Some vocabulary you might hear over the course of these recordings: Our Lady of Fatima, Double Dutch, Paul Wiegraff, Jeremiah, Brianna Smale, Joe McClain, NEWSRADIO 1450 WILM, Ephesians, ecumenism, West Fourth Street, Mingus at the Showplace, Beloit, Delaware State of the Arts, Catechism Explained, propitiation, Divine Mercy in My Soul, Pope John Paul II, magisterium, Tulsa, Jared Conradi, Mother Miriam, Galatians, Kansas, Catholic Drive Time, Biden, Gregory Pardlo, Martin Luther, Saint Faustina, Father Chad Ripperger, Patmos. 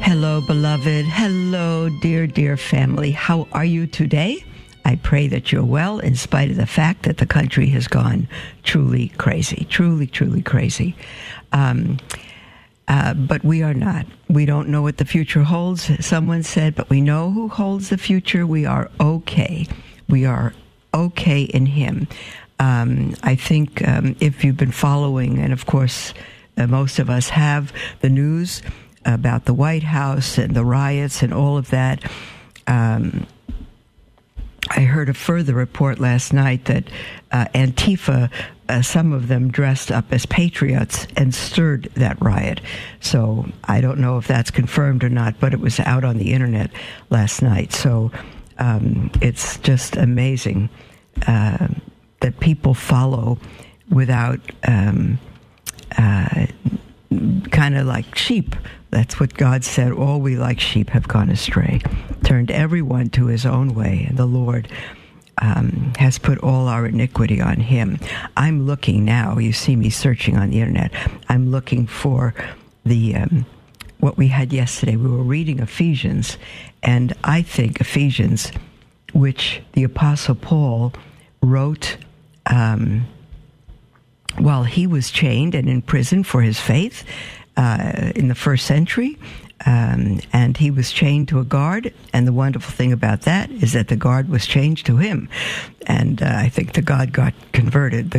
Hello, beloved. Hello, dear, dear family. How are you today? I pray that you're well in spite of the fact that the country has gone truly crazy, truly crazy. But we are not. We don't know what the future holds, someone said, but we know who holds the future. We are okay. We are okay in Him. I think if you've been following, and of course most of us have, the news about the White House and the riots and all of that. I heard a further report last night that Antifa, some of them dressed up as patriots and stirred that riot. So I don't know if that's confirmed or not, but it was out on the internet last night. So it's just amazing that people follow without kind of like sheep. That's what God said. All we like sheep have gone astray, turned everyone to his own way. And the Lord has put all our iniquity on him. I'm looking now. You see me searching on the internet. I'm looking for the what we had yesterday. We were reading Ephesians, and I think Ephesians, which the Apostle Paul wrote while he was chained and in prison for his faith, in the first century, and he was chained to a guard, and the wonderful thing about that is that the guard was changed to him, and I think the guard got converted,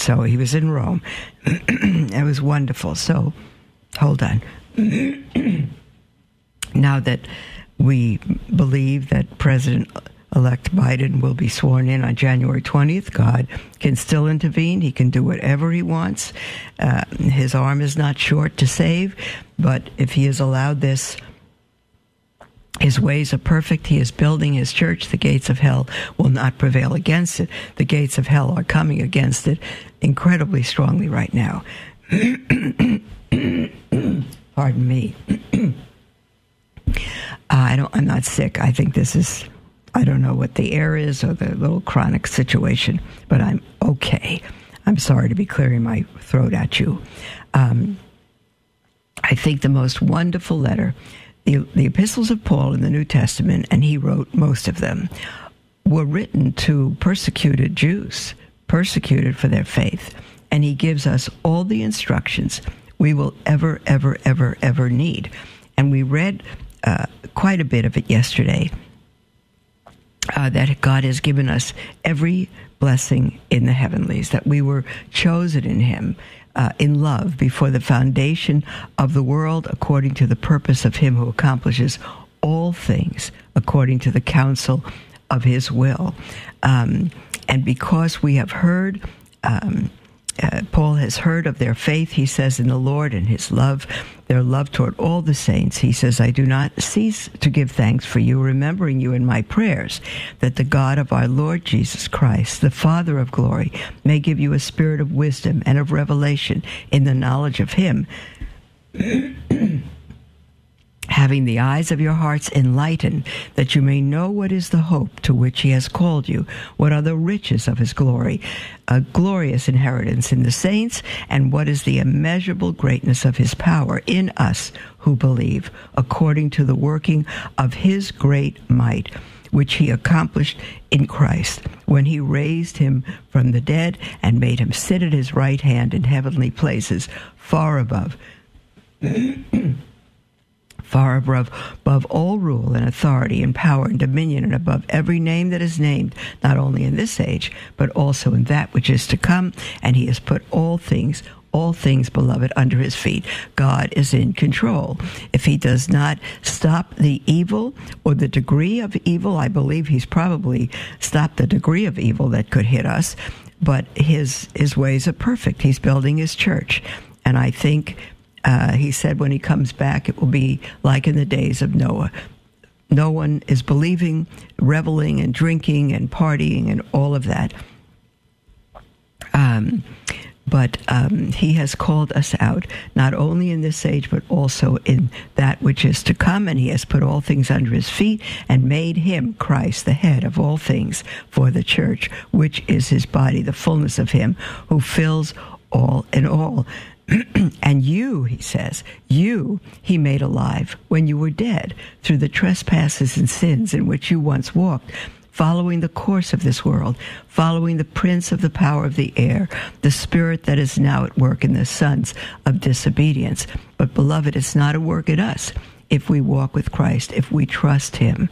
so he was in Rome. It was wonderful. So, hold on. Now that we believe that President-elect Biden will be sworn in on January 20th. God can still intervene. He can do whatever he wants. His arm is not short to save, but if he is allowed this, his ways are perfect. He is building his church. The gates of hell will not prevail against it. The gates of hell are coming against it incredibly strongly right now. Pardon me. I'm not sick. I think this is... I don't know what the air is or the little chronic situation, but I'm okay. I'm sorry to be clearing my throat at you. I think the most wonderful letter, the epistles of Paul in the New Testament, and he wrote most of them, were written to persecuted Jews, persecuted for their faith. And he gives us all the instructions we will ever, ever, ever, ever need. And we read quite a bit of it yesterday. That God has given us every blessing in the heavenlies, that we were chosen in him in love before the foundation of the world, according to the purpose of him who accomplishes all things according to the counsel of his will. And because we have heard, Paul has heard of their faith, he says, in the Lord and his love, their love toward all the saints. He says, I do not cease to give thanks for you, remembering you in my prayers, that the God of our Lord Jesus Christ, the Father of glory, may give you a spirit of wisdom and of revelation in the knowledge of him, having the eyes of your hearts enlightened, that you may know what is the hope to which he has called you, what are the riches of his glory, a glorious inheritance in the saints, and what is the immeasurable greatness of his power in us who believe, according to the working of his great might, which he accomplished in Christ, when he raised him from the dead and made him sit at his right hand in heavenly places, far above... far above all rule and authority and power and dominion, and above every name that is named, not only in this age, but also in that which is to come. And he has put all things, beloved, under his feet. God is in control. If he does not stop the evil or the degree of evil, I believe he's probably stopped the degree of evil that could hit us, but his ways are perfect. He's building his church. And I think He said when he comes back, it will be like in the days of Noah. No one is believing, reveling, and drinking, and partying, and all of that. But he has called us out, not only in this age, but also in that which is to come. And he has put all things under his feet and made him, Christ, the head of all things for the church, which is his body, the fullness of him who fills all in all. And you, he says, you he made alive when you were dead through the trespasses and sins in which you once walked, following the course of this world, following the prince of the power of the air, the spirit that is now at work in the sons of disobedience. But, beloved, it's not a work in us if we walk with Christ, if we trust him.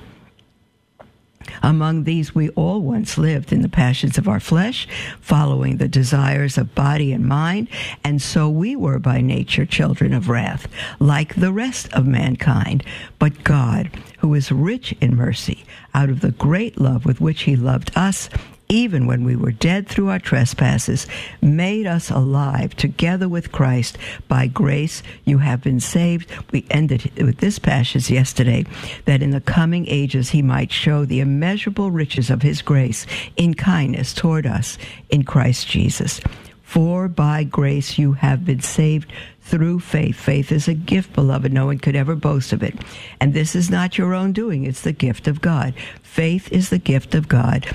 Among these we all once lived in the passions of our flesh, following the desires of body and mind, and so we were by nature children of wrath, like the rest of mankind. But God, who is rich in mercy, out of the great love with which he loved us, even when we were dead through our trespasses, made us alive together with Christ. By grace you have been saved. We ended with this passage yesterday, that in the coming ages he might show the immeasurable riches of his grace in kindness toward us in Christ Jesus. For by grace you have been saved through faith. Faith is a gift, beloved. No one could ever boast of it. And this is not your own doing. It's the gift of God. Faith is the gift of God.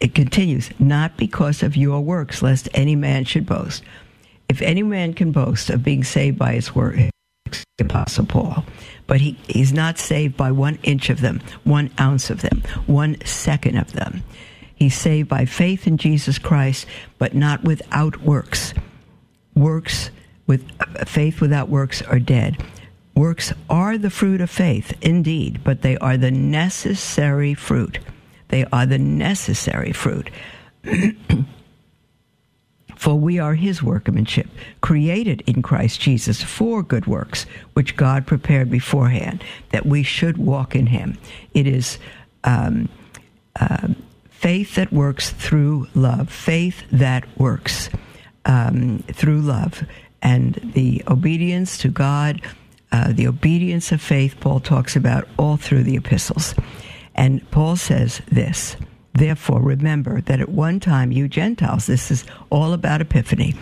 It continues, not because of your works, lest any man should boast. If any man can boast of being saved by his works, Apostle Paul, but he's not saved by 1 inch of them, 1 ounce of them, 1 second of them. He's saved by faith in Jesus Christ, but not without works. Faith without works are dead. Works are the fruit of faith, indeed, but they are the necessary fruit. They are the necessary fruit. For we are his workmanship, created in Christ Jesus for good works, which God prepared beforehand, that we should walk in him. It is faith that works through love, faith that works through love. And the obedience to God, the obedience of faith, Paul talks about all through the epistles. And Paul says this, therefore remember that at one time you Gentiles, this is all about Epiphany,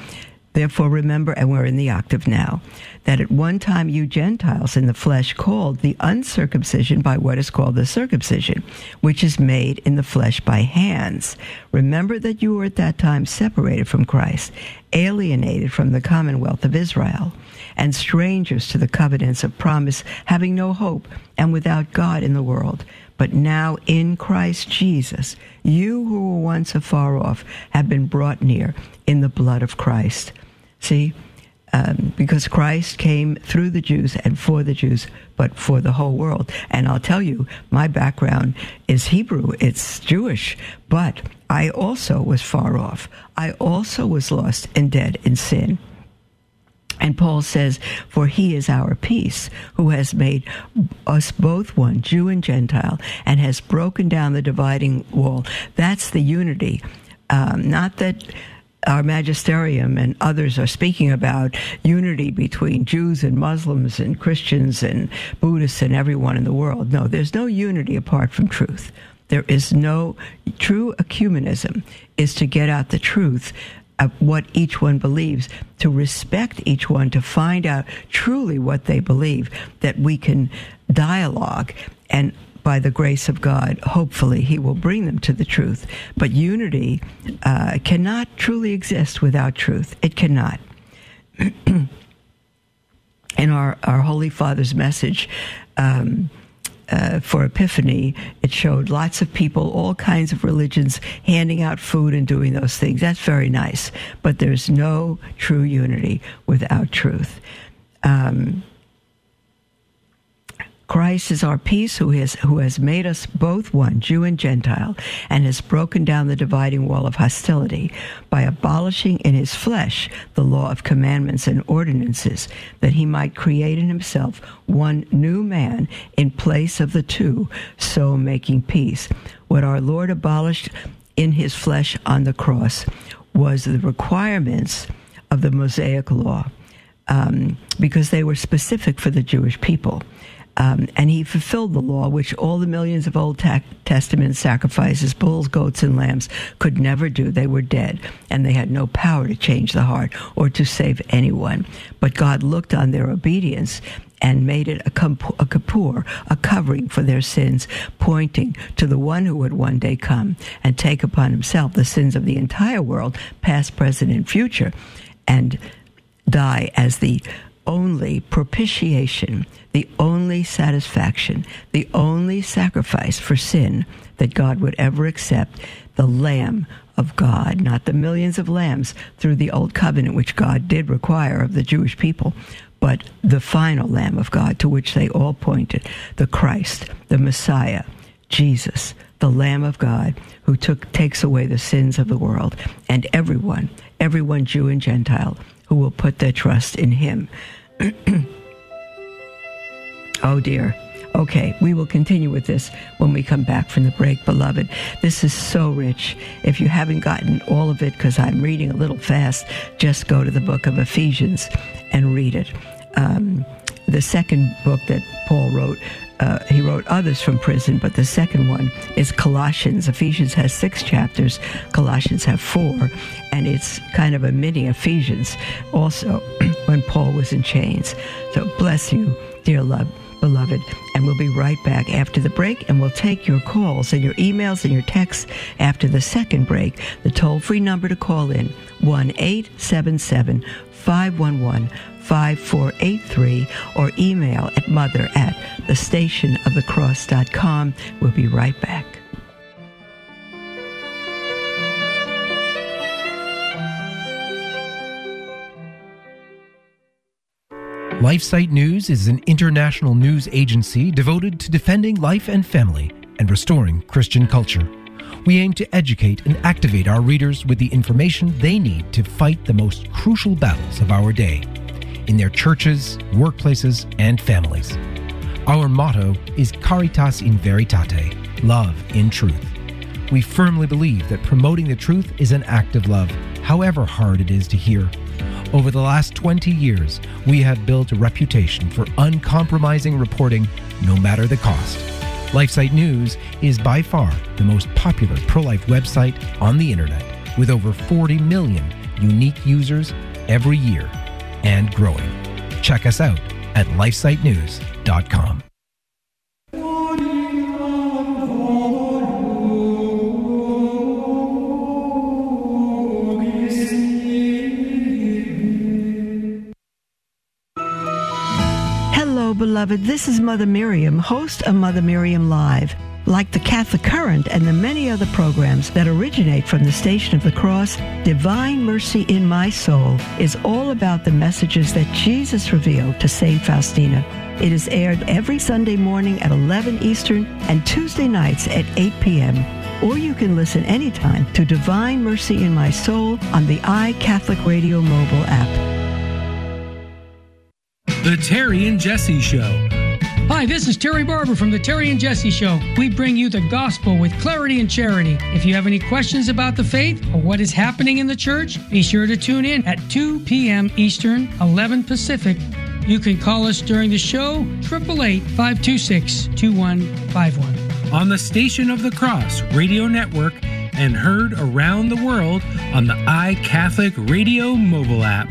therefore remember, and we're in the octave now, that at one time you Gentiles in the flesh called the uncircumcision by what is called the circumcision, which is made in the flesh by hands. Remember that you were at that time separated from Christ, alienated from the commonwealth of Israel, and strangers to the covenants of promise, having no hope and without God in the world. But now in Christ Jesus, you who were once afar off have been brought near in the blood of Christ. See, because Christ came through the Jews and for the Jews, but for the whole world. And I'll tell you, my background is Hebrew, it's Jewish, but I also was far off. I also was lost and dead in sin. And Paul says, for he is our peace, who has made us both one, Jew and Gentile, and has broken down the dividing wall. That's the unity. Not that our magisterium and others are speaking about unity between Jews and Muslims and Christians and Buddhists and everyone in the world. No, there's no unity apart from truth. There is no true ecumenism, is to get out the truth of what each one believes, to respect each one, to find out truly what they believe, that we can dialogue, and by the grace of God, hopefully he will bring them to the truth. But unity cannot truly exist without truth. It cannot. In our Holy Father's message for Epiphany, it showed lots of people, all kinds of religions, handing out food and doing those things. That's very nice. But there's no true unity without truth. Christ is our peace, who has made us both one, Jew and Gentile, and has broken down the dividing wall of hostility by abolishing in his flesh the law of commandments and ordinances, that he might create in himself one new man in place of the two, so making peace. What our Lord abolished in his flesh on the cross was the requirements of the Mosaic law. because they were specific for the Jewish people. And he fulfilled the law, which all the millions of Old Testament sacrifices, bulls, goats, and lambs, could never do. They were dead, and they had no power to change the heart or to save anyone. But God looked on their obedience and made it a kippur, a covering for their sins, pointing to the one who would one day come and take upon himself the sins of the entire world, past, present, and future, and die as the only propitiation, the only satisfaction, the only sacrifice for sin that God would ever accept, the Lamb of God, not the millions of lambs through the Old Covenant, which God did require of the Jewish people, but the final Lamb of God to which they all pointed, the Christ, the Messiah, Jesus, the Lamb of God, who takes away the sins of the world, and everyone, Jew and Gentile, who will put their trust in him. Oh dear. Okay, we will continue with this when we come back from the break, beloved. This is so rich. If you haven't gotten all of it, because I'm reading a little fast, just go to the book of Ephesians and read it. The second book that Paul wrote, he wrote others from prison, but the second one is Colossians. Ephesians has 6 chapters, Colossians have 4, and it's kind of a mini Ephesians also when Paul was in chains. So bless you, dear love, beloved, and we'll be right back after the break, and we'll take your calls and your emails and your texts after the second break. The toll-free number to call in, 1-877-511-5483, or email at mother@thestationofthecross.com. We'll be right back. LifeSite News is an international news agency devoted to defending life and family and restoring Christian culture. We aim to educate and activate our readers with the information they need to fight the most crucial battles of our day, in their churches, workplaces, and families. Our motto is Caritas in Veritate, love in truth. We firmly believe that promoting the truth is an act of love, however hard it is to hear. Over the last 20 years, we have built a reputation for uncompromising reporting, no matter the cost. LifeSite News is by far the most popular pro-life website on the internet, with over 40 million unique users every year and growing. Check us out at LifeSiteNews.com. Beloved, this is Mother Miriam, host of Mother Miriam Live. Like the Catholic Current and the many other programs that originate from the Station of the Cross, Divine Mercy in My Soul is all about the messages that Jesus revealed to Saint Faustina. It is aired every Sunday morning at 11 Eastern and Tuesday nights at 8 p.m. Or you can listen anytime to Divine Mercy in My Soul on the iCatholic Radio mobile app. The Terry and Jesse Show. Hi, this is Terry Barber from The Terry and Jesse Show. We bring you the gospel with clarity and charity. If you have any questions about the faith or what is happening in the church, be sure to tune in at 2 p.m. Eastern, 11 Pacific. You can call us during the show, 888-526-2151. On the Station of the Cross Radio Network and heard around the world on the iCatholic Radio mobile app.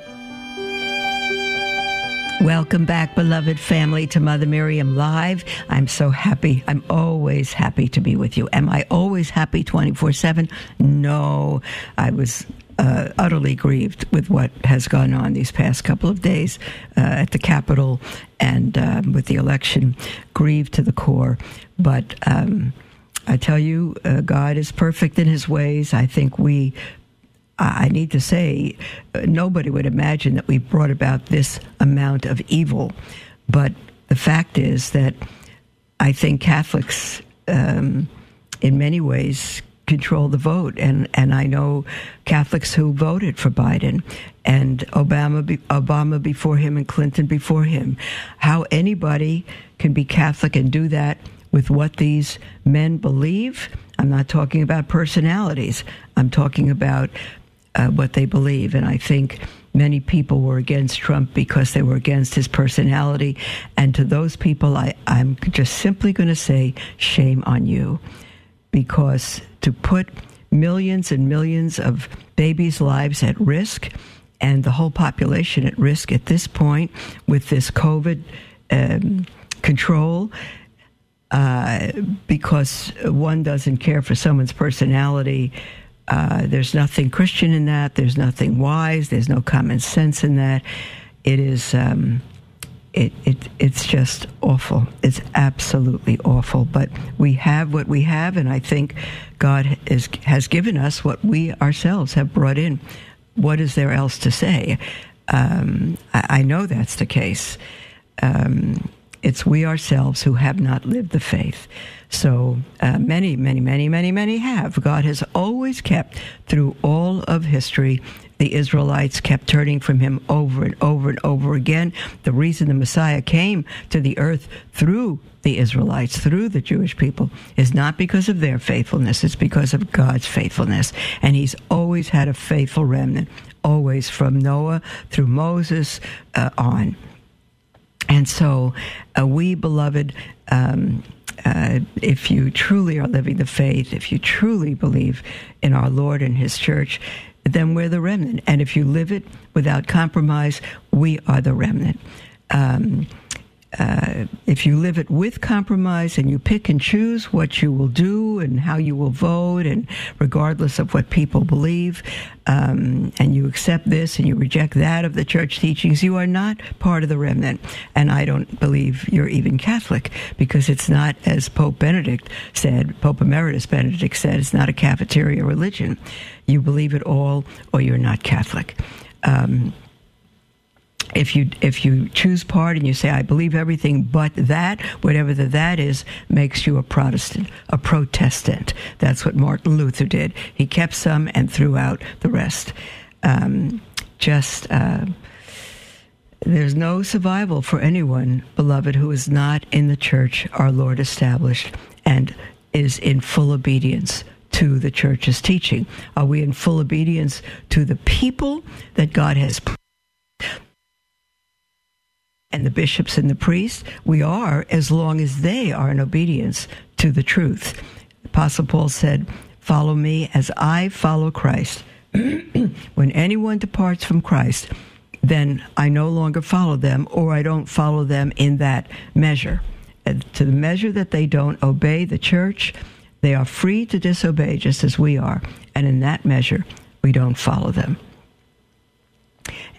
Welcome back, beloved family, to Mother Miriam Live. I'm so happy. I'm always happy to be with you. Am I always happy 24/7? No. I was utterly grieved with what has gone on these past couple of days at the Capitol and with the election. Grieved to the core. But I tell you, God is perfect in his ways. I think we... I need to say, nobody would imagine that we brought about this amount of evil, but the fact is that I think Catholics, in many ways, control the vote. And I know Catholics who voted for Biden and Obama before him and Clinton before him. How anybody can be Catholic and do that with what these men believe. I'm not talking about personalities. I'm talking about what they believe. And I think many people were against Trump because they were against his personality. And to those people, I'm just simply going to say, shame on you. Because to put millions and millions of babies' lives at risk and the whole population at risk at this point with this COVID control, because one doesn't care for someone's personality, there's nothing Christian in that. There's nothing wise. There's no common sense in that. It is, it's just awful. It's absolutely awful. But we have what we have, and I think God has given us what we ourselves have brought in. What is there else to say? I know that's the case. It's we ourselves who have not lived the faith. So many, many, many, many, many have. God has always kept through all of history. The Israelites kept turning from him over and over and over again. The reason the Messiah came to the earth through the Israelites, through the Jewish people, is not because of their faithfulness. It's because of God's faithfulness. And he's always had a faithful remnant, always, from Noah through Moses on. And so, we, beloved, if you truly are living the faith, if you truly believe in our Lord and his church, then we're the remnant. And if you live it without compromise, we are the remnant. If you live it with compromise and you pick and choose what you will do and how you will vote, and regardless of what people believe, and you accept this and you reject that of the church teachings, you are not part of the remnant. And I don't believe you're even Catholic, because it's not, as Pope Emeritus Benedict said, it's not a cafeteria religion. You believe it all or you're not Catholic. If you choose part and you say, I believe everything but that, whatever that is, makes you a Protestant, a protestant. That's what Martin Luther did. He kept some and threw out the rest. There's no survival for anyone, beloved, who is not in the church our Lord established and is in full obedience to the church's teaching. Are we in full obedience to the people that God has and the bishops and the priests? We are, as long as they are in obedience to the truth. Apostle Paul said, follow me as I follow Christ. When anyone departs from Christ, then I no longer follow them, or I don't follow them in that measure. To the measure that they don't obey the church, they are free to disobey just as we are. And in that measure, we don't follow them.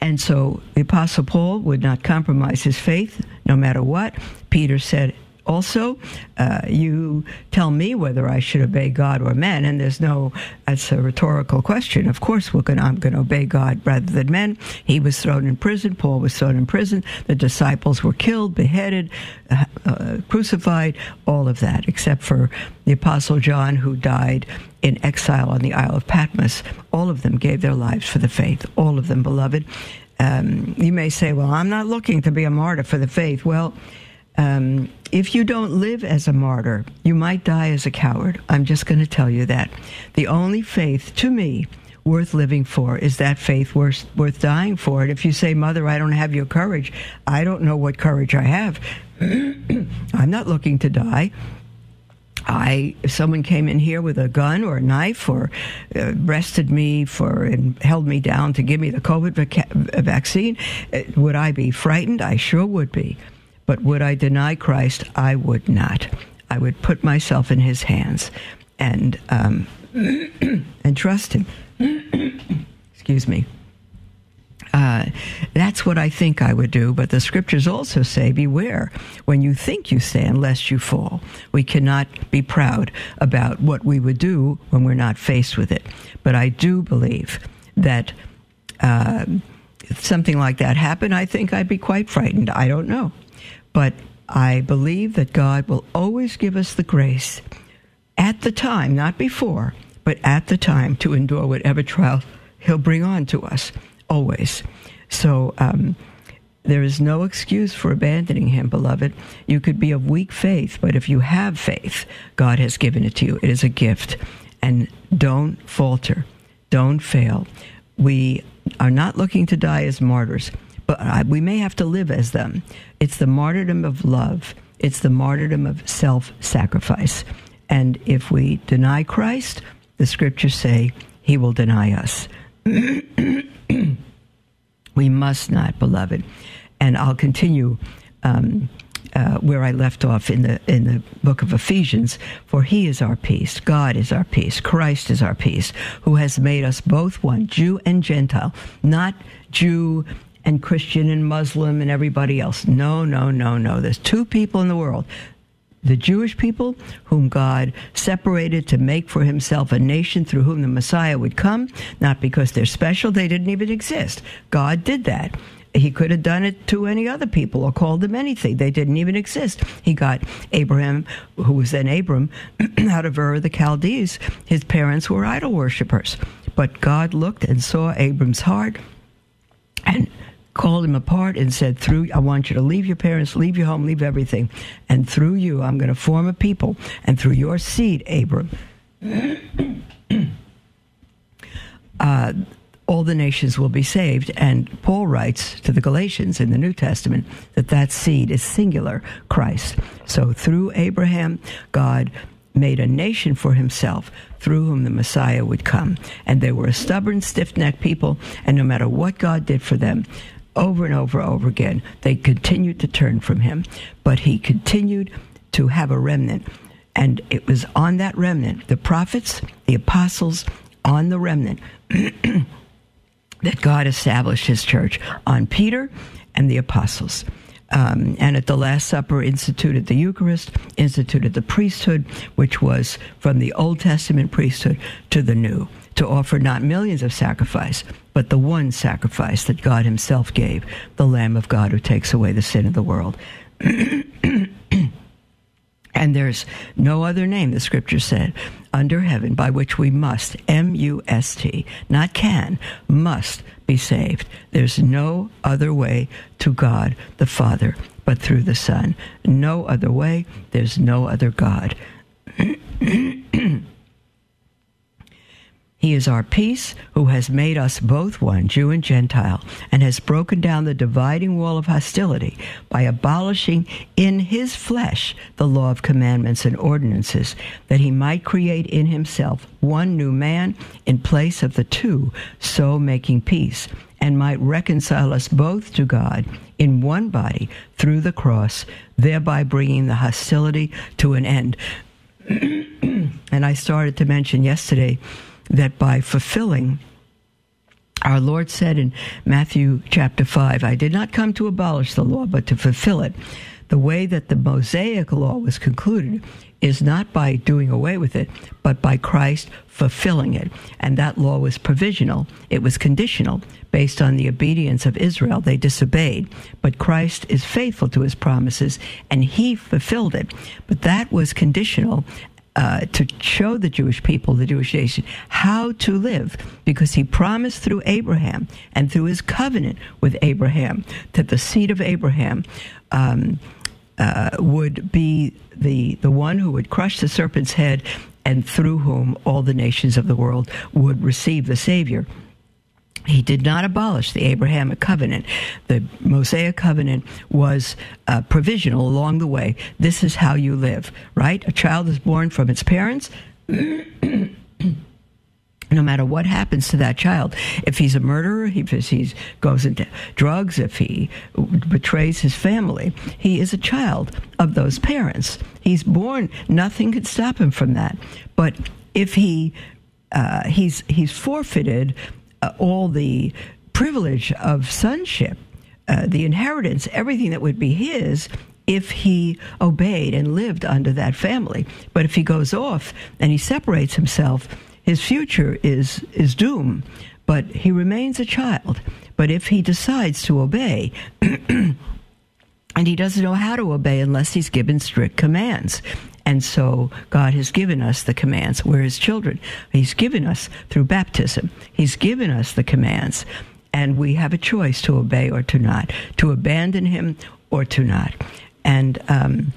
And so the Apostle Paul would not compromise his faith, no matter what. Peter said also, you tell me whether I should obey God or men. And that's a rhetorical question. Of course, I'm going to obey God rather than men. He was thrown in prison. Paul was thrown in prison. The disciples were killed, beheaded, crucified, all of that, except for the Apostle John, who died in exile on the Isle of Patmos. All of them gave their lives for the faith. All of them, beloved. You may say, well, I'm not looking to be a martyr for the faith. Well, if you don't live as a martyr, you might die as a coward. I'm just going to tell you that. The only faith, to me, worth living for is that faith worth dying for. And if you say, Mother, I don't have your courage, I don't know what courage I have. I'm not looking to die. If someone came in here with a gun or a knife or arrested me and held me down to give me the COVID vaccine, would I be frightened? I sure would be. But would I deny Christ? I would not. I would put myself in his hands and and trust him. Excuse me. That's what I think I would do. But the scriptures also say, beware when you think you stand, lest you fall. We cannot be proud about what we would do when we're not faced with it. But I do believe that if something like that happened, I think I'd be quite frightened. I don't know. But I believe that God will always give us the grace at the time, not before, but at the time to endure whatever trial he'll bring on to us, always. So there is no excuse for abandoning him, beloved. You could be of weak faith, but if you have faith, God has given it to you. It is a gift. And don't falter. Don't fail. We are not looking to die as martyrs, but we may have to live as them. It's the martyrdom of love. It's the martyrdom of self-sacrifice. And if we deny Christ, the scriptures say he will deny us. We must not, beloved. And I'll continue where I left off in the book of Ephesians. For he is our peace. God is our peace. Christ is our peace, who has made us both one, Jew and Gentile, not Jew and Christian and Muslim and everybody else. No. There's two people in the world. The Jewish people, whom God separated to make for himself a nation through whom the Messiah would come, not because they're special, they didn't even exist. God did that. He could have done it to any other people or called them anything. They didn't even exist. He got Abraham, who was then Abram, out of Ur of the Chaldees. His parents were idol worshippers. But God looked and saw Abram's heart and called him apart and said, I want you to leave your parents, leave your home, leave everything. And through you, I'm going to form a people. And through your seed, Abram, all the nations will be saved. And Paul writes to the Galatians in the New Testament that seed is singular, Christ. So through Abraham, God made a nation for himself through whom the Messiah would come. And they were a stubborn, stiff-necked people. And no matter what God did for them, over and over, over again, they continued to turn from him. But he continued to have a remnant. And it was on that remnant, the prophets, the apostles, on the remnant, that God established his church, on Peter and the apostles. And at the Last Supper, instituted the Eucharist, instituted the priesthood, which was from the Old Testament priesthood to the New, to offer not millions of sacrifice, but the one sacrifice that God himself gave, the Lamb of God who takes away the sin of the world. And there's no other name, the scripture said, under heaven by which we must, M-U-S-T, not can, must be saved. There's no other way to God the Father but through the Son. No other way. There's no other God. He is our peace, who has made us both one, Jew and Gentile, and has broken down the dividing wall of hostility by abolishing in his flesh the law of commandments and ordinances, that he might create in himself one new man in place of the two, so making peace, and might reconcile us both to God in one body through the cross, thereby bringing the hostility to an end. And I started to mention yesterday that by fulfilling, our Lord said in Matthew chapter 5, I did not come to abolish the law, but to fulfill it. The way that the Mosaic law was concluded is not by doing away with it, but by Christ fulfilling it. And that law was provisional. It was conditional based on the obedience of Israel. They disobeyed, but Christ is faithful to his promises, and he fulfilled it. But that was conditional, to show the Jewish people, the Jewish nation, how to live, because he promised through Abraham and through his covenant with Abraham that the seed of Abraham would be the one who would crush the serpent's head, and through whom all the nations of the world would receive the Savior. He did not abolish the Abrahamic covenant. The Mosaic covenant was provisional along the way. This is how you live, right? A child is born from its parents. No matter what happens to that child, if he's a murderer, if he goes into drugs, if he betrays his family, he is a child of those parents. He's born. Nothing could stop him from that. But if he's forfeited all the privilege of sonship, the inheritance, everything that would be his if he obeyed and lived under that family. But if he goes off and he separates himself, his future is doom. But he remains a child. But if he decides to obey And he doesn't know how to obey unless he's given strict commands. And so God has given us the commands. We're his children. He's given us through baptism. He's given us the commands. And we have a choice to obey or to not, to abandon him or to not. And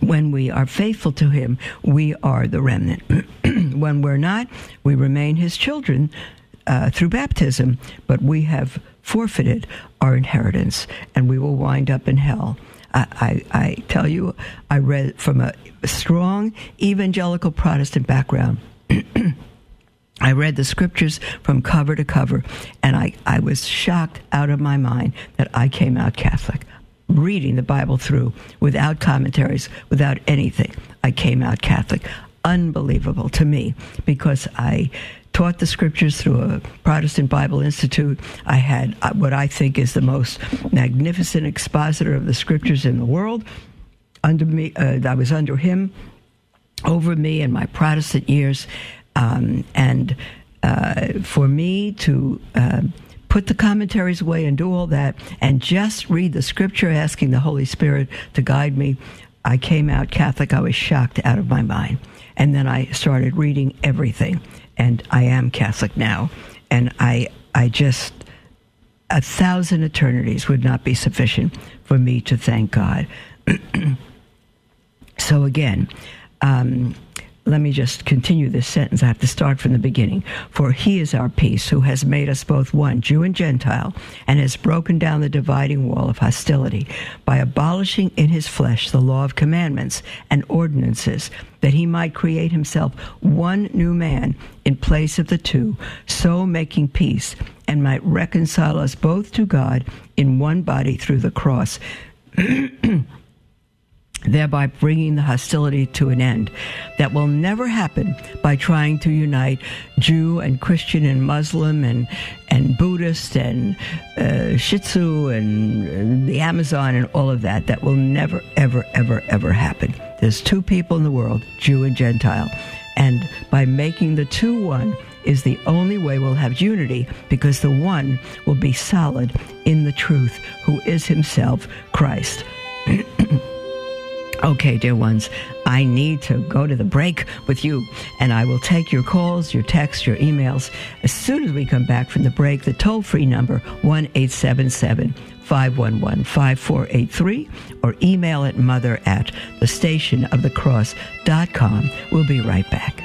when we are faithful to him, we are the remnant. When we're not, we remain his children through baptism, but we have forfeited our inheritance, and we will wind up in hell. I tell you, I read from a strong evangelical Protestant background. I read the scriptures from cover to cover, and I was shocked out of my mind that I came out Catholic. Reading the Bible through, without commentaries, without anything, I came out Catholic. Unbelievable to me, because I taught the scriptures through a Protestant Bible Institute. I had what I think is the most magnificent expositor of the scriptures in the world. Under me, I was under him, over me in my Protestant years. For me to put the commentaries away and do all that and just read the scripture, asking the Holy Spirit to guide me, I came out Catholic. I was shocked out of my mind. And then I started reading everything. And I am Catholic now. And I just, 1,000 eternities would not be sufficient for me to thank God. So again, let me just continue this sentence. I have to start from the beginning. For he is our peace, who has made us both one, Jew and Gentile, and has broken down the dividing wall of hostility by abolishing in his flesh the law of commandments and ordinances, that he might create himself one new man in place of the two, so making peace, and might reconcile us both to God in one body through the cross, thereby bringing the hostility to an end. That will never happen by trying to unite Jew and Christian and Muslim and Buddhist and Shih Tzu and the Amazon and all of that. That will never, ever, ever, ever happen. There's two people in the world, Jew and Gentile. And by making the two one is the only way we'll have unity, because the one will be solid in the truth, who is himself Christ. Okay, dear ones, I need to go to the break with you, and I will take your calls, your texts, your emails. As soon as we come back from the break, the toll-free number, 1-877-511-5483, or email at mother@thestationofthecross.com. We'll be right back.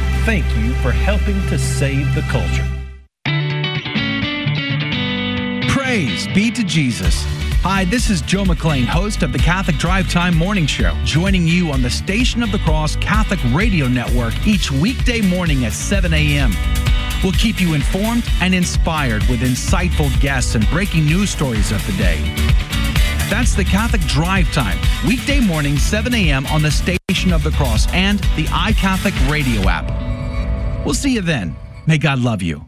thank you for helping to save the culture. Praise be to Jesus. Hi, this is Joe McClain, host of the Catholic Drive Time Morning Show, joining you on the Station of the Cross Catholic Radio Network each weekday morning at 7 a.m. We'll keep you informed and inspired with insightful guests and breaking news stories of the day. That's the Catholic Drive Time, weekday morning, 7 a.m. on the Station of the Cross and the iCatholic radio app. We'll see you then. May God love you.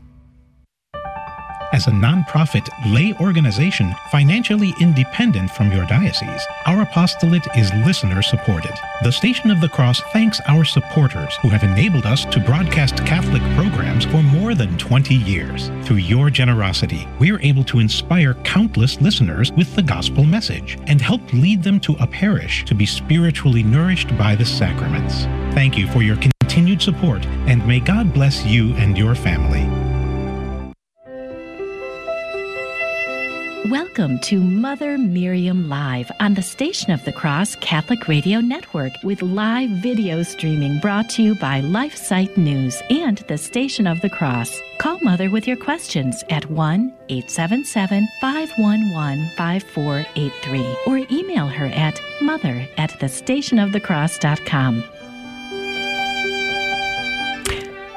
As a nonprofit lay organization financially independent from your diocese, our apostolate is listener supported. The Station of the Cross thanks our supporters who have enabled us to broadcast Catholic programs for more than 20 years. Through your generosity, we're able to inspire countless listeners with the gospel message and help lead them to a parish to be spiritually nourished by the sacraments. Thank you for your continued continued support, and may God bless you and your family. Welcome to Mother Miriam Live on the Station of the Cross Catholic Radio Network, with live video streaming brought to you by LifeSite News and the Station of the Cross. Call Mother with your questions at 1-877-511-5483 or email her at mother@thestationofthecross.com.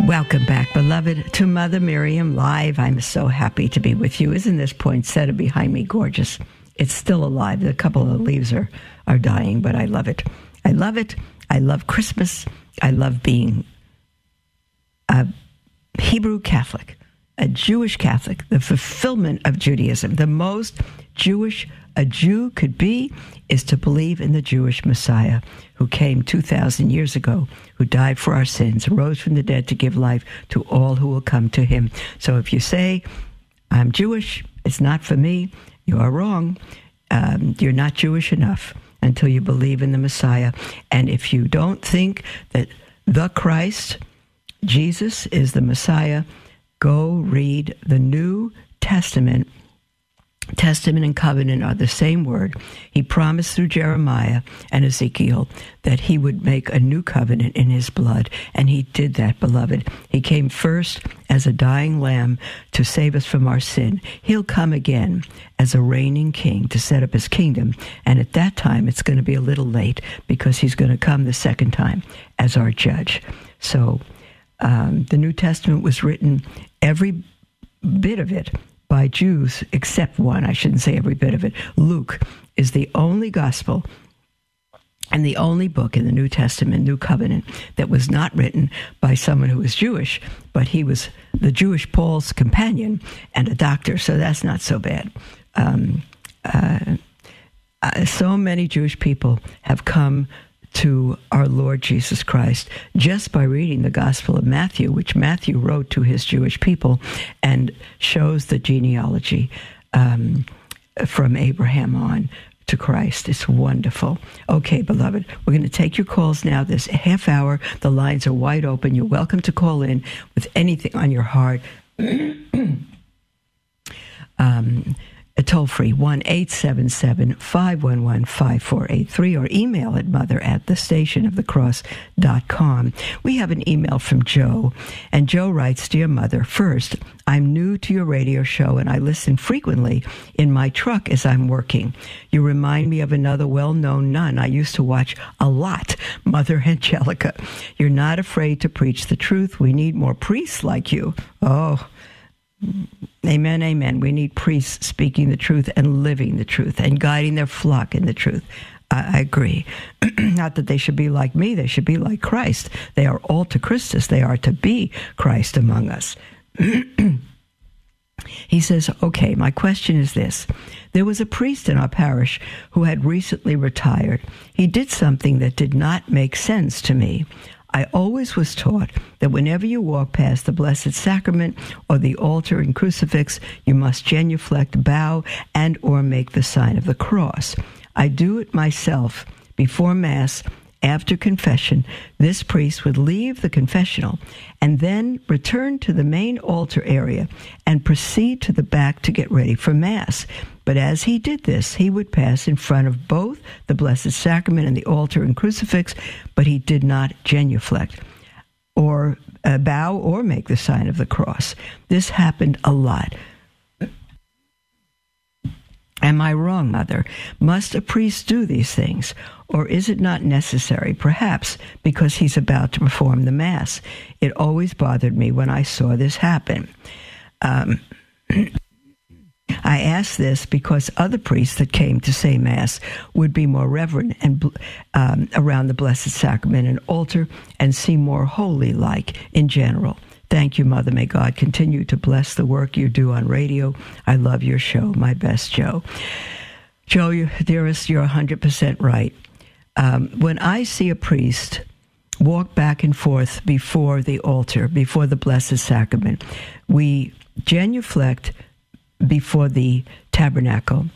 Welcome back, beloved, to Mother Miriam Live. I'm so happy to be with you. Isn't this poinsettia behind me gorgeous? It's still alive. A couple of leaves are dying, but I love it. I love it. I love Christmas. I love being a Hebrew Catholic, a Jewish Catholic, the fulfillment of Judaism. The most Jewish a Jew could be is to believe in the Jewish Messiah who came 2,000 years ago, who died for our sins, rose from the dead to give life to all who will come to him. So if you say, I'm Jewish, it's not for me, you are wrong. You're not Jewish enough until you believe in the Messiah. And if you don't think that the Christ, Jesus, is the Messiah, go read the New Testament. Testament and covenant are the same word. He promised through Jeremiah and Ezekiel that he would make a new covenant in his blood, and he did that, beloved. He came first as a dying lamb to save us from our sin. He'll come again as a reigning king to set up his kingdom, and at that time it's going to be a little late because he's going to come the second time as our judge. So the New Testament was written, every bit of it, by Jews, except one. I shouldn't say every bit of it. Luke is the only gospel and the only book in the New Testament, New Covenant, that was not written by someone who was Jewish, but he was the Jewish Paul's companion and a doctor, so that's not so bad. So many Jewish people have come to our Lord Jesus Christ just by reading the Gospel of Matthew, which Matthew wrote to his Jewish people and shows the genealogy from Abraham on to Christ. It's wonderful. Okay, beloved, we're going to take your calls now. This half hour, the lines are wide open. You're welcome to call in with anything on your heart. Toll-free, 1-877-511-5483, or email at mother@thestationofthecross.com. We have an email from Joe, and Joe writes, Dear Mother, first, I'm new to your radio show, and I listen frequently in my truck as I'm working. You remind me of another well-known nun I used to watch a lot, Mother Angelica. You're not afraid to preach the truth. We need more priests like you. Oh, amen, amen. We need priests speaking the truth and living the truth and guiding their flock in the truth. I agree. Not that they should be like me. They should be like Christ. They are all to Christus. They are to be Christ among us. He says, okay, my question is this. There was a priest in our parish who had recently retired. He did something that did not make sense to me. I always was taught that whenever you walk past the Blessed Sacrament or the altar and crucifix, you must genuflect, bow, and or make the sign of the cross. I do it myself before Mass, after confession. This priest would leave the confessional and then return to the main altar area and proceed to the back to get ready for Mass. But as he did this, he would pass in front of both the Blessed Sacrament and the altar and crucifix, but he did not genuflect or bow or make the sign of the cross. This happened a lot. Am I wrong, Mother? Must a priest do these things? Or is it not necessary, perhaps, because he's about to perform the Mass? It always bothered me when I saw this happen. I asked this because other priests that came to say Mass would be more reverent and around the Blessed Sacrament and altar and seem more holy-like in general. Thank you, Mother. May God continue to bless the work you do on radio. I love your show. My best, Joe. Joe, dearest, you're 100% right. When I see a priest walk back and forth before the altar, before the Blessed Sacrament, we genuflect before the tabernacle.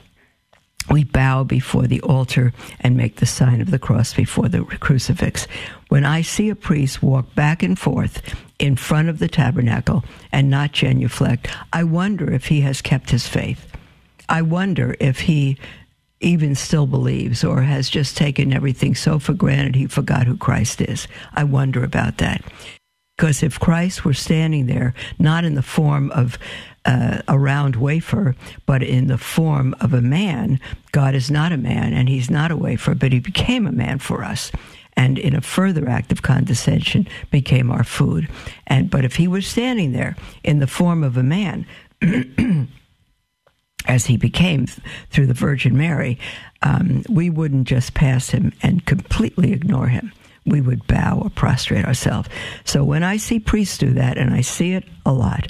we bow before the altar and make the sign of the cross before the crucifix. When I see a priest walk back and forth in front of the tabernacle and not genuflect, I wonder if he has kept his faith. I wonder if he even still believes or has just taken everything so for granted he forgot who Christ is. I wonder about that. Because if Christ were standing there, not in the form of a round wafer, but in the form of a man, God is not a man and he's not a wafer, but he became a man for us. And in a further act of condescension became our food. But if he was standing there in the form of a man, as he became through the Virgin Mary, we wouldn't just pass him and completely ignore him. We would bow or prostrate ourselves. So when I see priests do that, and I see it a lot,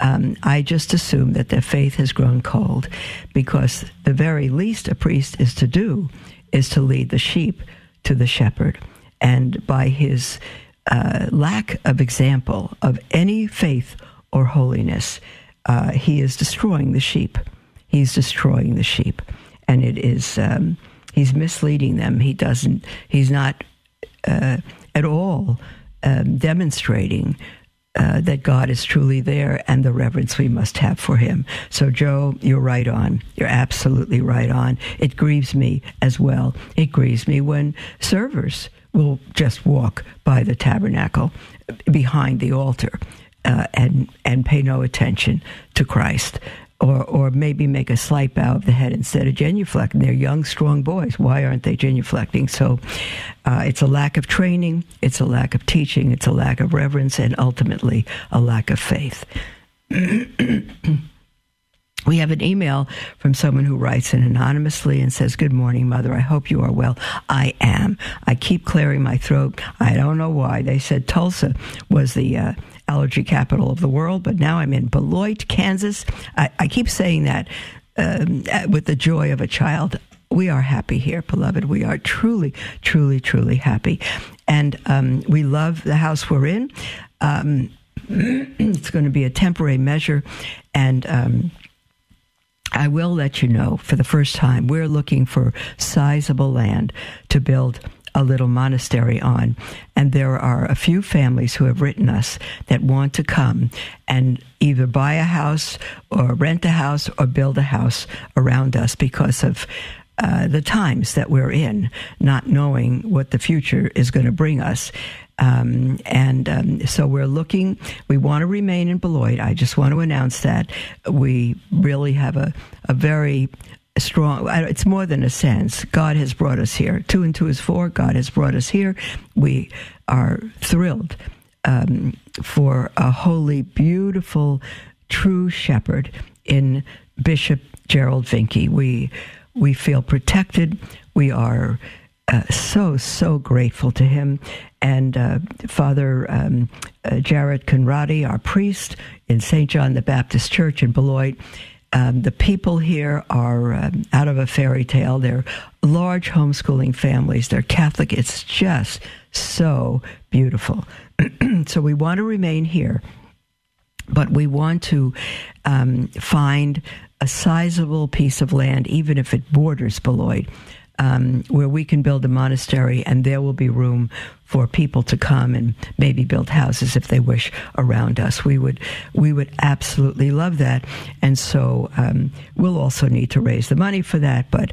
I just assume that their faith has grown cold, because the very least a priest is to do is to lead the sheep to the shepherd. And by his lack of example of any faith or holiness, he is destroying the sheep. He's destroying the sheep. And it is, he's misleading them. He's not at all demonstrating that God is truly there and the reverence we must have for him. So, Joe, you're right on. You're absolutely right on. It grieves me as well. It grieves me when servers will just walk by the tabernacle behind the altar and pay no attention to Christ. Or maybe make a slight bow of the head instead of genuflecting. They're young, strong boys. Why aren't they genuflecting? So it's a lack of training, it's a lack of teaching, it's a lack of reverence, and ultimately a lack of faith. We have an email from someone who writes in anonymously and says, "Good morning, Mother. I hope you are well. I am. I keep clearing my throat. I don't know why. They said Tulsa was the allergy capital of the world, but now I'm in Beloit, Kansas." I keep saying that with the joy of a child. We are happy here, beloved. We are truly, truly, truly happy. And we love the house we're in. It's going to be a temporary measure, and I will let you know, for the first time, we're looking for sizable land to build a little monastery on. And there are a few families who have written us that want to come and either buy a house or rent a house or build a house around us because of the times that we're in, not knowing what the future is going to bring us. So we're looking, we want to remain in Beloit. I just want to announce that we really have a very strong, it's more than a sense. God has brought us here. 2 and 2 is 4. God has brought us here. We are thrilled for a holy, beautiful, true shepherd in Bishop Gerald Vinke. We feel protected. We are so grateful to him. And Father Jared Conradi, our priest in Saint John the Baptist Church in Beloit. The people here are out of a fairy tale. They're large homeschooling families. They're Catholic. It's just so beautiful. So we want to remain here, but we want to find a sizable piece of land, even if it borders Beloit, where we can build a monastery, and there will be room for people to come and maybe build houses if they wish around us. We would absolutely love that. And so we'll also need to raise the money for that, but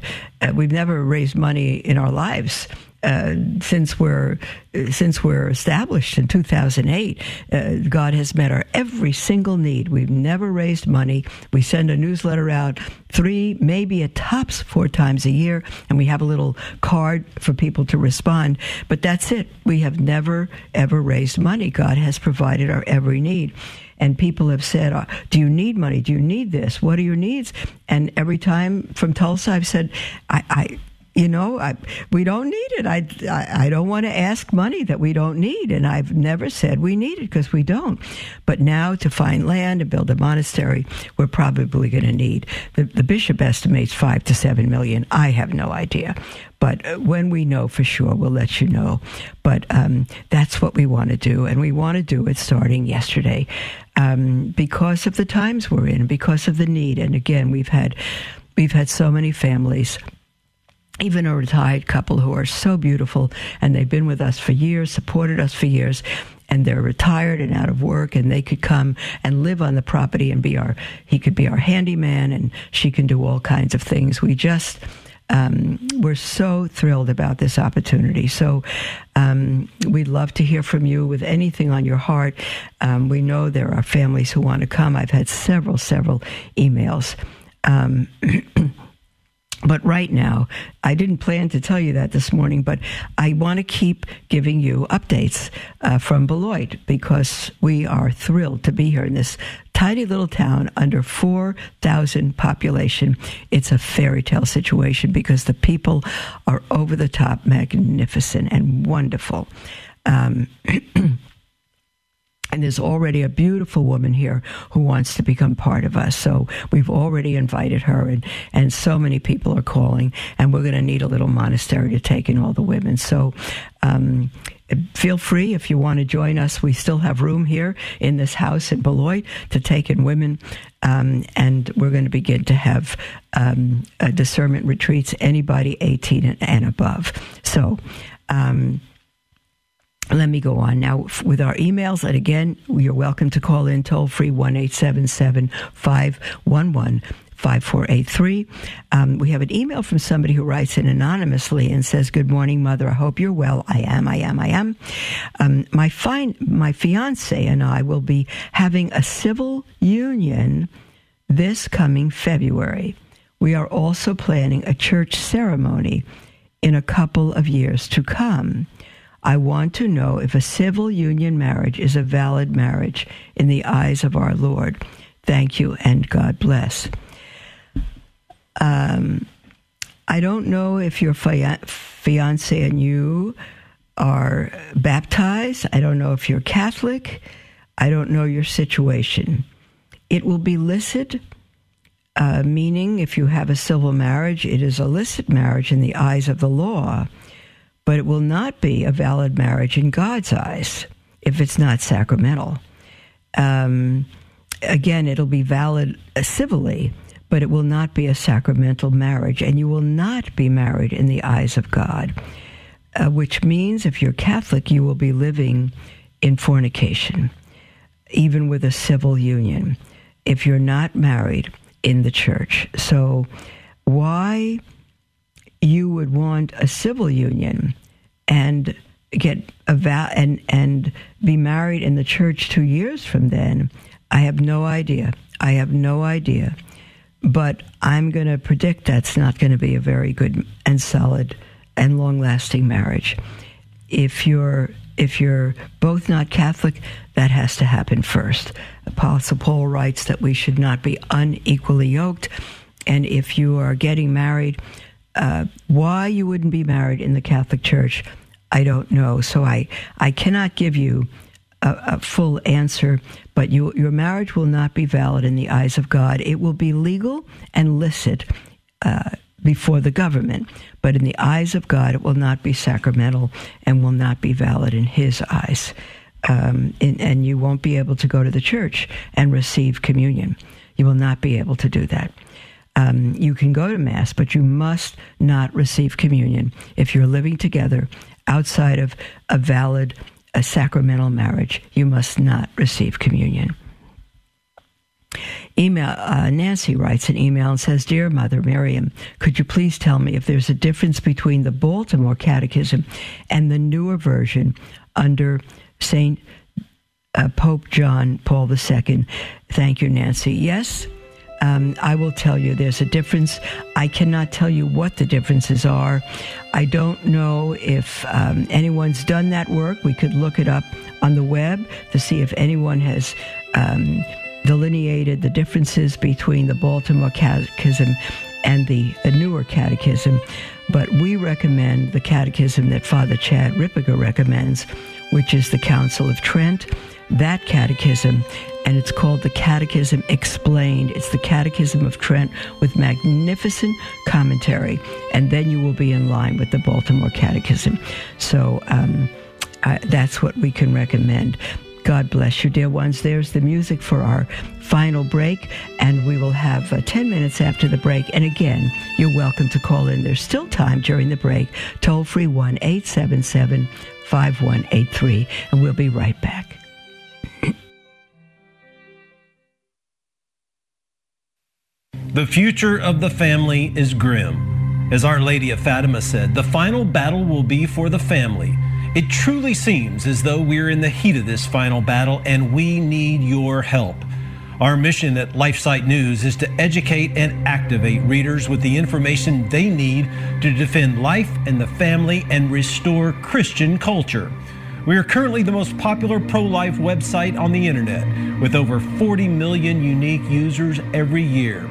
we've never raised money in our lives since we're established in 2008. God has met our every single need. We've never raised money. We send a newsletter out 3, maybe at tops 4 times a year, and we have a little card for people to respond. But that's it. We have never, ever raised money. God has provided our every need. And people have said, "Do you need money? Do you need this? What are your needs?" And every time from Tulsa, I've said, we don't need it. I don't want to ask money that we don't need. And I've never said we need it, because we don't. But now to find land and build a monastery, we're probably going to need. The bishop estimates 5 to 7 million. I have no idea. But when we know for sure, we'll let you know. But that's what we want to do. And we want to do it starting yesterday because of the times we're in, because of the need. And again, we've had... We've had so many families, even a retired couple who are so beautiful, and they've been with us for years, supported us for years, and they're retired and out of work, and they could come and live on the property and be our, he could be our handyman, and she can do all kinds of things. We just, we're so thrilled about this opportunity. So we'd love to hear from you with anything on your heart. We know there are families who want to come. I've had several emails. But right now, I didn't plan to tell you that this morning, but I want to keep giving you updates from Beloit, because we are thrilled to be here in this tiny little town under 4,000 population. It's a fairy tale situation because the people are over the top, magnificent and wonderful. And there's already a beautiful woman here who wants to become part of us. So we've already invited her, and so many people are calling, and we're going to need a little monastery to take in all the women. So feel free if you want to join us. We still have room here in this house in Beloit to take in women, and we're going to begin to have discernment retreats, anybody 18 and above. So let me go on now with our emails. And again, you're welcome to call in toll free 1-877-511-5483. We have an email from somebody who writes in anonymously and says, "Good morning, Mother. I hope you're well. I am. My fiance and I will be having a civil union this coming February. We are also planning a church ceremony in a couple of years to come. I want to know if a civil union marriage is a valid marriage in the eyes of our Lord. Thank you, and God bless." I don't know if your fiancé and you are baptized. I don't know if you're Catholic. I don't know your situation. It will be licit, meaning if you have a civil marriage, it is a licit marriage in the eyes of the law, but it will not be a valid marriage in God's eyes if it's not sacramental. Again, it'll be valid civilly, but it will not be a sacramental marriage, and you will not be married in the eyes of God, which means if you're Catholic, you will be living in fornication, even with a civil union, if you're not married in the church. So why you would want a civil union and get a and be married in the church 2 years from then, I have no idea. But I'm going to predict that's not going to be a very good and solid and long-lasting marriage. If you're both not Catholic, that has to happen first. Apostle Paul writes that we should not be unequally yoked, and if you are getting married, why you wouldn't be married in the Catholic Church, I don't know. So I cannot give you a full answer, but your marriage will not be valid in the eyes of God. It will be legal and licit before the government, but in the eyes of God, it will not be sacramental and will not be valid in His eyes. And you won't be able to go to the church and receive communion. You will not be able to do that. You can go to Mass, but you must not receive communion if you're living together outside of a valid, a sacramental marriage. You must not receive communion. Nancy writes an email and says, "Dear Mother Miriam, could you please tell me if there's a difference between the Baltimore Catechism and the newer version under Saint Pope John Paul II? Thank you, Nancy. Yes. I will tell you there's a difference. I cannot tell you what the differences are. I don't know if anyone's done that work. We could look it up on the web to see if anyone has delineated the differences between the Baltimore Catechism and the newer catechism. But we recommend the catechism that Father Chad Ripperger recommends, which is the Council of Trent, that catechism, and it's called the Catechism Explained. It's the Catechism of Trent with magnificent commentary, and then you will be in line with the Baltimore Catechism. So that's what we can recommend. God bless you, dear ones. There's the music for our final break, and we will have 10 minutes after the break. And again, you're welcome to call in. There's still time during the break. Toll free 1-877-5183, and we'll be right back. The future of the family is grim. As Our Lady of Fatima said, the final battle will be for the family. It truly seems as though we're in the heat of this final battle, and we need your help. Our mission at LifeSite News is to educate and activate readers with the information they need to defend life and the family and restore Christian culture. We are currently the most popular pro-life website on the internet, with over 40 million unique users every year.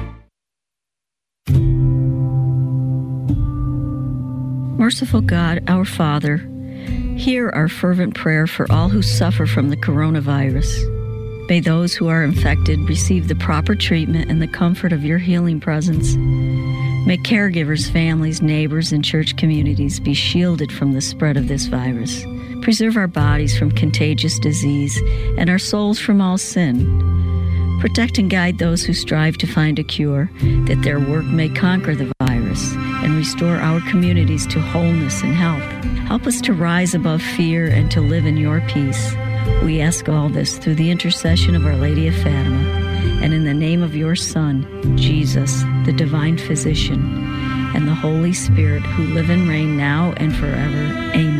Merciful God, our Father, hear our fervent prayer for all who suffer from the coronavirus. May those who are infected receive the proper treatment and the comfort of your healing presence. May caregivers, families, neighbors, and church communities be shielded from the spread of this virus. Preserve our bodies from contagious disease and our souls from all sin. Protect and guide those who strive to find a cure, that their work may conquer the virus and restore our communities to wholeness and health. Help us to rise above fear and to live in your peace. We ask all this through the intercession of Our Lady of Fatima and in the name of your Son, Jesus, the divine physician, and the Holy Spirit, who live and reign now and forever. Amen.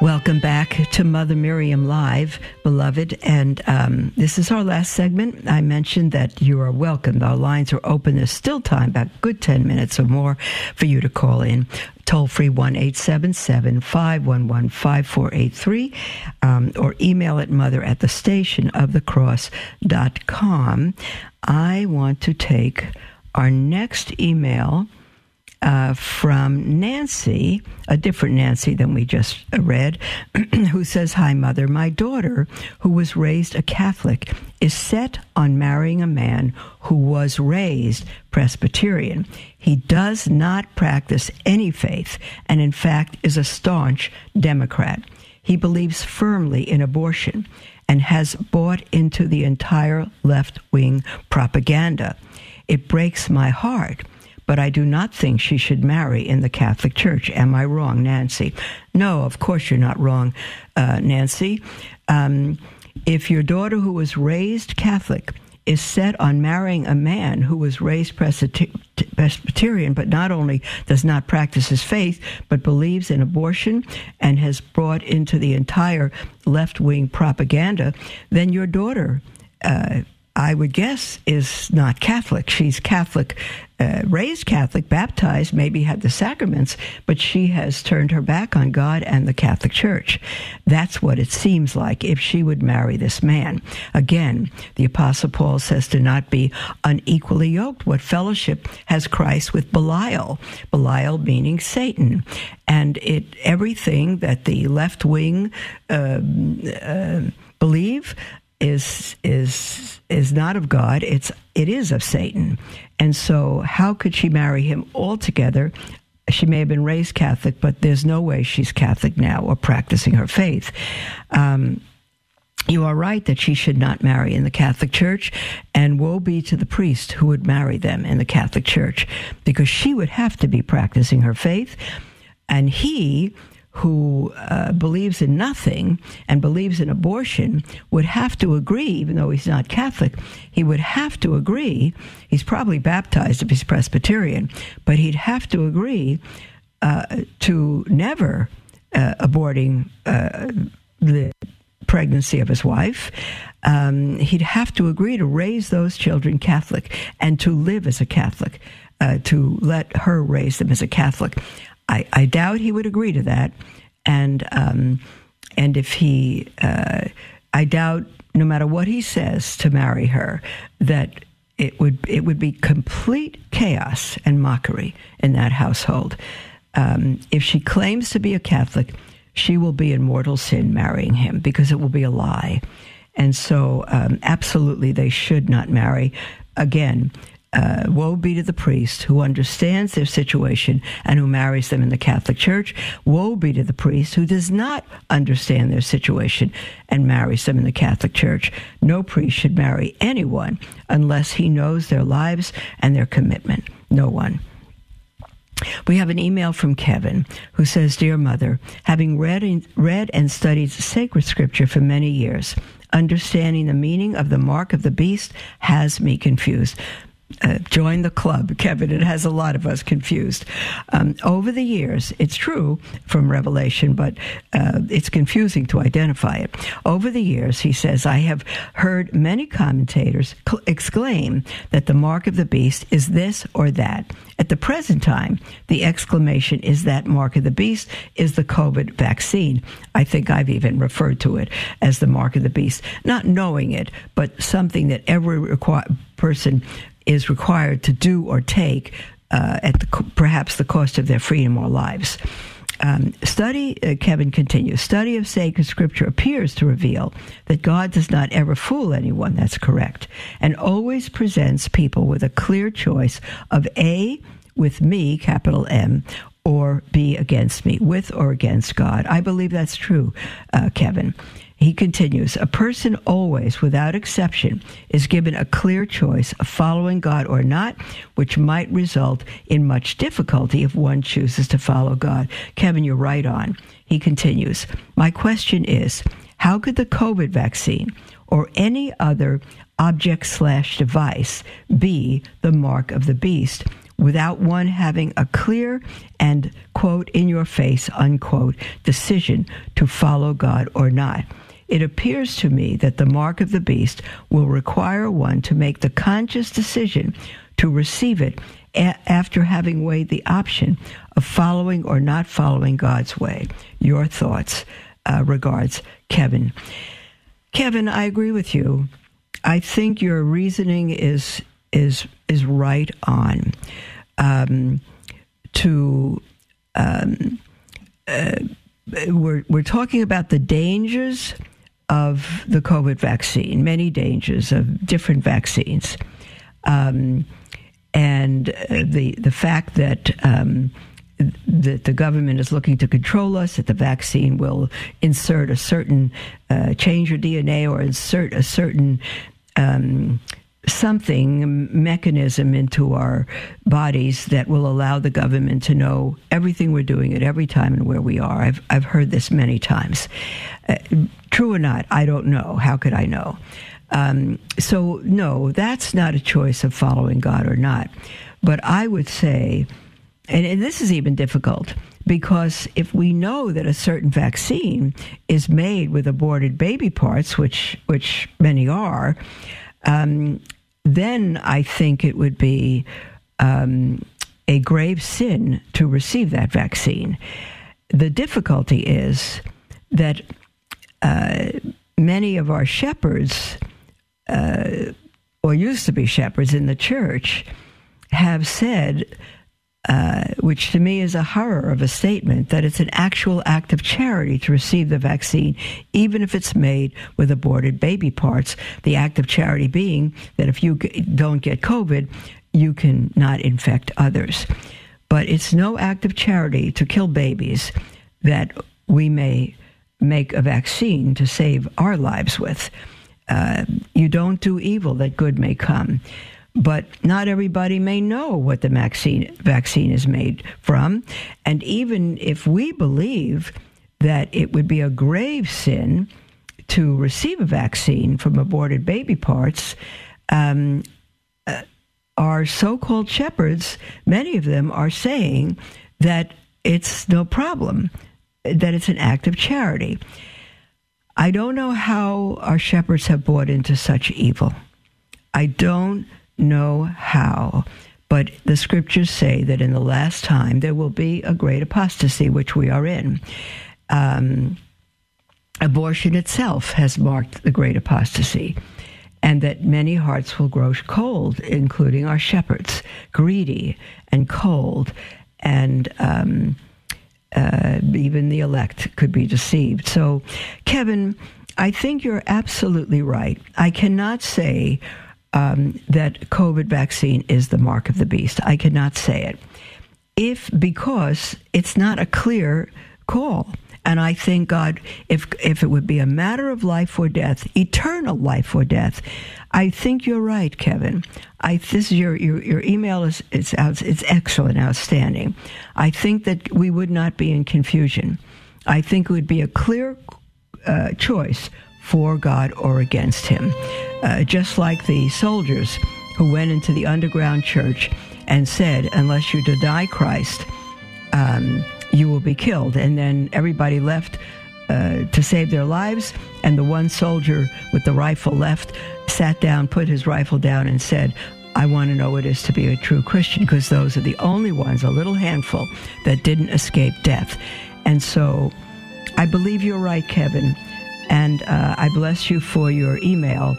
Welcome back to Mother Miriam Live, beloved, and this is our last segment. I mentioned that you are welcome. Our lines are open. There's still time, about a good 10 minutes or more, for you to call in. Toll free 1-877-511-5483 or email at mother@thestationofthecross.com. I want to take our next email from Nancy, a different Nancy than we just read, who says, "Hi, Mother. My daughter, who was raised a Catholic, is set on marrying a man who was raised Presbyterian. He does not practice any faith and, in fact, is a staunch Democrat. He believes firmly in abortion and has bought into the entire left-wing propaganda. It breaks my heart, but I do not think she should marry in the Catholic Church. Am I wrong, Nancy?" No, of course you're not wrong, Nancy. If your daughter, who was raised Catholic, is set on marrying a man who was raised Presbyterian, but not only does not practice his faith, but believes in abortion and has brought into the entire left-wing propaganda, then your daughter, I would guess, is not Catholic. She's Catholic, raised Catholic, baptized, maybe had the sacraments, but she has turned her back on God and the Catholic Church. That's what it seems like if she would marry this man. Again, the Apostle Paul says to not be unequally yoked. What fellowship has Christ with Belial? Belial meaning Satan. And everything that the left wing believe is not of God. It is of Satan. And so how could she marry him altogether? She may have been raised Catholic, but there's no way she's Catholic now or practicing her faith. You are right that she should not marry in the Catholic Church, and woe be to the priest who would marry them in the Catholic Church, because she would have to be practicing her faith. And he who believes in nothing and believes in abortion would have to agree, even though he's not Catholic, he would have to agree, he's probably baptized if he's Presbyterian, but he'd have to agree to never aborting the pregnancy of his wife. He'd have to agree to raise those children Catholic and to live as a Catholic, to let her raise them as a Catholic. I doubt he would agree to that, and if he, I doubt, no matter what he says to marry her, that it would be complete chaos and mockery in that household. If she claims to be a Catholic, she will be in mortal sin marrying him because it will be a lie, and so absolutely they should not marry again. Woe be to the priest who understands their situation and who marries them in the Catholic Church. Woe be to the priest who does not understand their situation and marries them in the Catholic Church. No priest should marry anyone unless he knows their lives and their commitment. No one. We have an email from Kevin who says, Dear Mother, having read and studied sacred scripture for many years, understanding the meaning of the mark of the beast has me confused. Join the club, Kevin. It has a lot of us confused. Over the years, it's true from Revelation, but it's confusing to identify it. Over the years, he says, I have heard many commentators exclaim that the mark of the beast is this or that. At the present time, the exclamation is that mark of the beast is the COVID vaccine. I think I've even referred to it as the mark of the beast, not knowing it, but something that every person is required to do or take at perhaps the cost of their freedom or lives. Kevin continues, study of sacred scripture appears to reveal that God does not ever fool anyone, that's correct, and always presents people with a clear choice of A, with me, capital M, or B, against me, with or against God. I believe that's true, Kevin. He continues, a person always, without exception, is given a clear choice of following God or not, which might result in much difficulty if one chooses to follow God. Kevin, you're right on. He continues, my question is, how could the COVID vaccine or any other object/device be the mark of the beast without one having a clear and, quote, in your face, unquote, decision to follow God or not? It appears to me that the mark of the beast will require one to make the conscious decision to receive it after having weighed the option of following or not following God's way. Your thoughts, regards, Kevin. Kevin, I agree with you. I think your reasoning is right on. We're talking about the dangers of the COVID vaccine, many dangers of different vaccines, and the fact that that the government is looking to control us, that the vaccine will insert a certain change your DNA or insert a certain mechanism into our bodies that will allow the government to know everything we're doing at every time and where we are. I've heard this many times. True or not, I don't know. How could I know? So no, that's not a choice of following God or not. But I would say, and this is even difficult, because if we know that a certain vaccine is made with aborted baby parts, which many are, then I think it would be a grave sin to receive that vaccine. The difficulty is that many of our shepherds, or used to be shepherds in the church, have said, which to me is a horror of a statement, that it's an actual act of charity to receive the vaccine, even if it's made with aborted baby parts. The act of charity being that if you don't get COVID, you can not infect others. But it's no act of charity to kill babies that we may make a vaccine to save our lives with. You don't do evil that good may come. But not everybody may know what the vaccine is made from. And even if we believe that it would be a grave sin to receive a vaccine from aborted baby parts, our so-called shepherds, many of them are saying that it's no problem, that it's an act of charity. I don't know how our shepherds have bought into such evil. I don't know how, but the scriptures say that in the last time there will be a great apostasy, which we are in. Abortion itself has marked the great apostasy, and that many hearts will grow cold, including our shepherds, greedy and cold, and even the elect could be deceived. So, Kevin, I think you're absolutely right. I cannot say that COVID vaccine is the mark of the beast. I cannot say it, because it's not a clear call. And I thank God, if it would be a matter of life or death, eternal life or death, I think you're right, Kevin. This is your email is it's excellent, outstanding. I think that we would not be in confusion. I think it would be a clear choice for God or against him, just like the soldiers who went into the underground church and said, "Unless you deny Christ, you will be killed." And then everybody left to save their lives. And the one soldier with the rifle left, sat down, put his rifle down and said, "I want to know what it is to be a true Christian," because those are the only ones, a little handful, that didn't escape death. And so I believe you're right, Kevin. And I bless you for your email.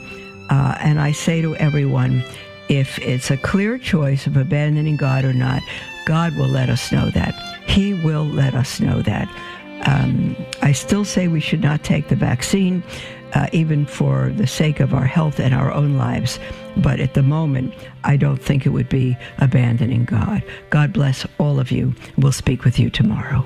And I say to everyone, if it's a clear choice of abandoning God or not, God will let us know that. He will let us know that. I still say we should not take the vaccine, even for the sake of our health and our own lives. But at the moment, I don't think it would be abandoning God. God bless all of you. We'll speak with you tomorrow.